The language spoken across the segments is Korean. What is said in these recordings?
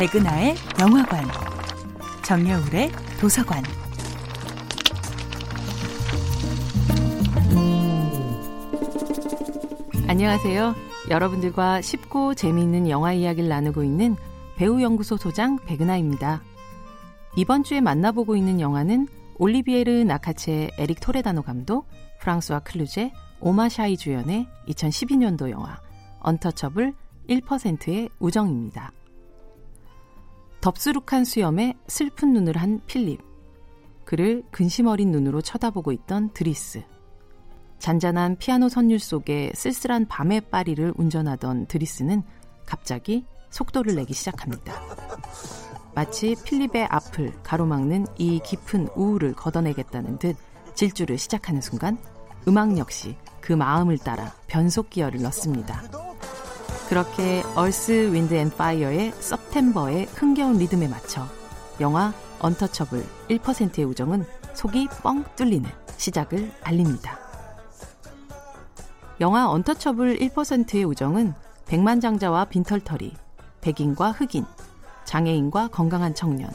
백은하의 영화관, 정여울의 도서관. 안녕하세요. 여러분들과 쉽고 재미있는 영화 이야기를 나누고 있는 배우연구소 소장 백은하입니다. 이번 주에 만나보고 있는 영화는 올리비에르 나카체 에릭 토레다노 감독, 프랑스와 클루제, 오마 샤이 주연의 2012년도 영화 언터처블 1%의 우정입니다. 덥수룩한 수염에 슬픈 눈을 한 필립, 그를 근심 어린 눈으로 쳐다보고 있던 드리스, 잔잔한 피아노 선율 속에 쓸쓸한 밤의 파리를 운전하던 드리스는 갑자기 속도를 내기 시작합니다. 마치 필립의 앞을 가로막는 이 깊은 우울을 걷어내겠다는 듯 질주를 시작하는 순간 음악 역시 그 마음을 따라 변속 기어를 넣습니다. 그렇게 얼스 윈드 앤 파이어의 September의 흥겨운 리듬에 맞춰 영화 언터처블 1%의 우정은 속이 뻥 뚫리는 시작을 알립니다. 영화 언터처블 1%의 우정은 백만장자와 빈털터리, 백인과 흑인, 장애인과 건강한 청년,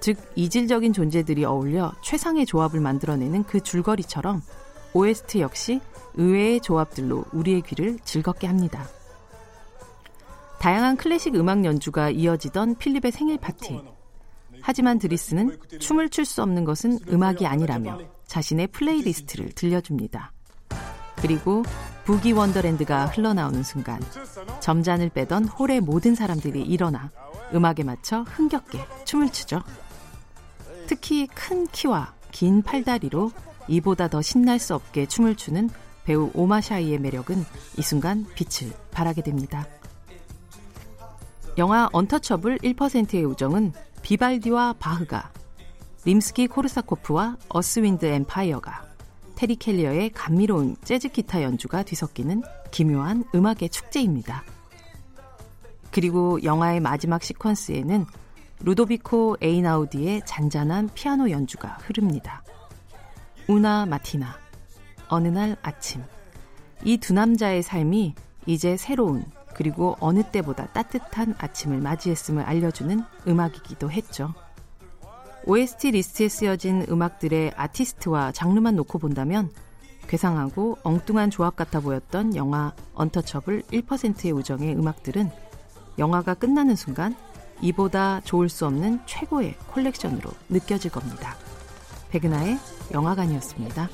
즉 이질적인 존재들이 어울려 최상의 조합을 만들어내는 그 줄거리처럼 OST 역시 의외의 조합들로 우리의 귀를 즐겁게 합니다. 다양한 클래식 음악 연주가 이어지던 필립의 생일 파티. 하지만 드리스는 춤을 출 수 없는 것은 음악이 아니라며 자신의 플레이리스트를 들려줍니다. 그리고 부기 원더랜드가 흘러나오는 순간 점잔을 빼던 홀의 모든 사람들이 일어나 음악에 맞춰 흥겹게 춤을 추죠. 특히 큰 키와 긴 팔다리로 이보다 더 신날 수 없게 춤을 추는 배우 오마 샤이의 매력은 이 순간 빛을 발하게 됩니다. 영화 언터처블 1%의 우정은 비발디와 바흐가, 림스키 코르사코프와 어스 윈드 앤 파이어가, 테리 켈리어의 감미로운 재즈기타 연주가 뒤섞이는 기묘한 음악의 축제입니다. 그리고 영화의 마지막 시퀀스에는 루도비코 에이나우디의 잔잔한 피아노 연주가 흐릅니다. 우나 마티나, 어느 날 아침, 이 두 남자의 삶이 이제 새로운, 그리고 어느 때보다 따뜻한 아침을 맞이했음을 알려주는 음악이기도 했죠. OST 리스트에 쓰여진 음악들의 아티스트와 장르만 놓고 본다면 괴상하고 엉뚱한 조합 같아 보였던 영화 언터처블 1%의 우정의 음악들은 영화가 끝나는 순간 이보다 좋을 수 없는 최고의 컬렉션으로 느껴질 겁니다. 백은하의 영화관이었습니다.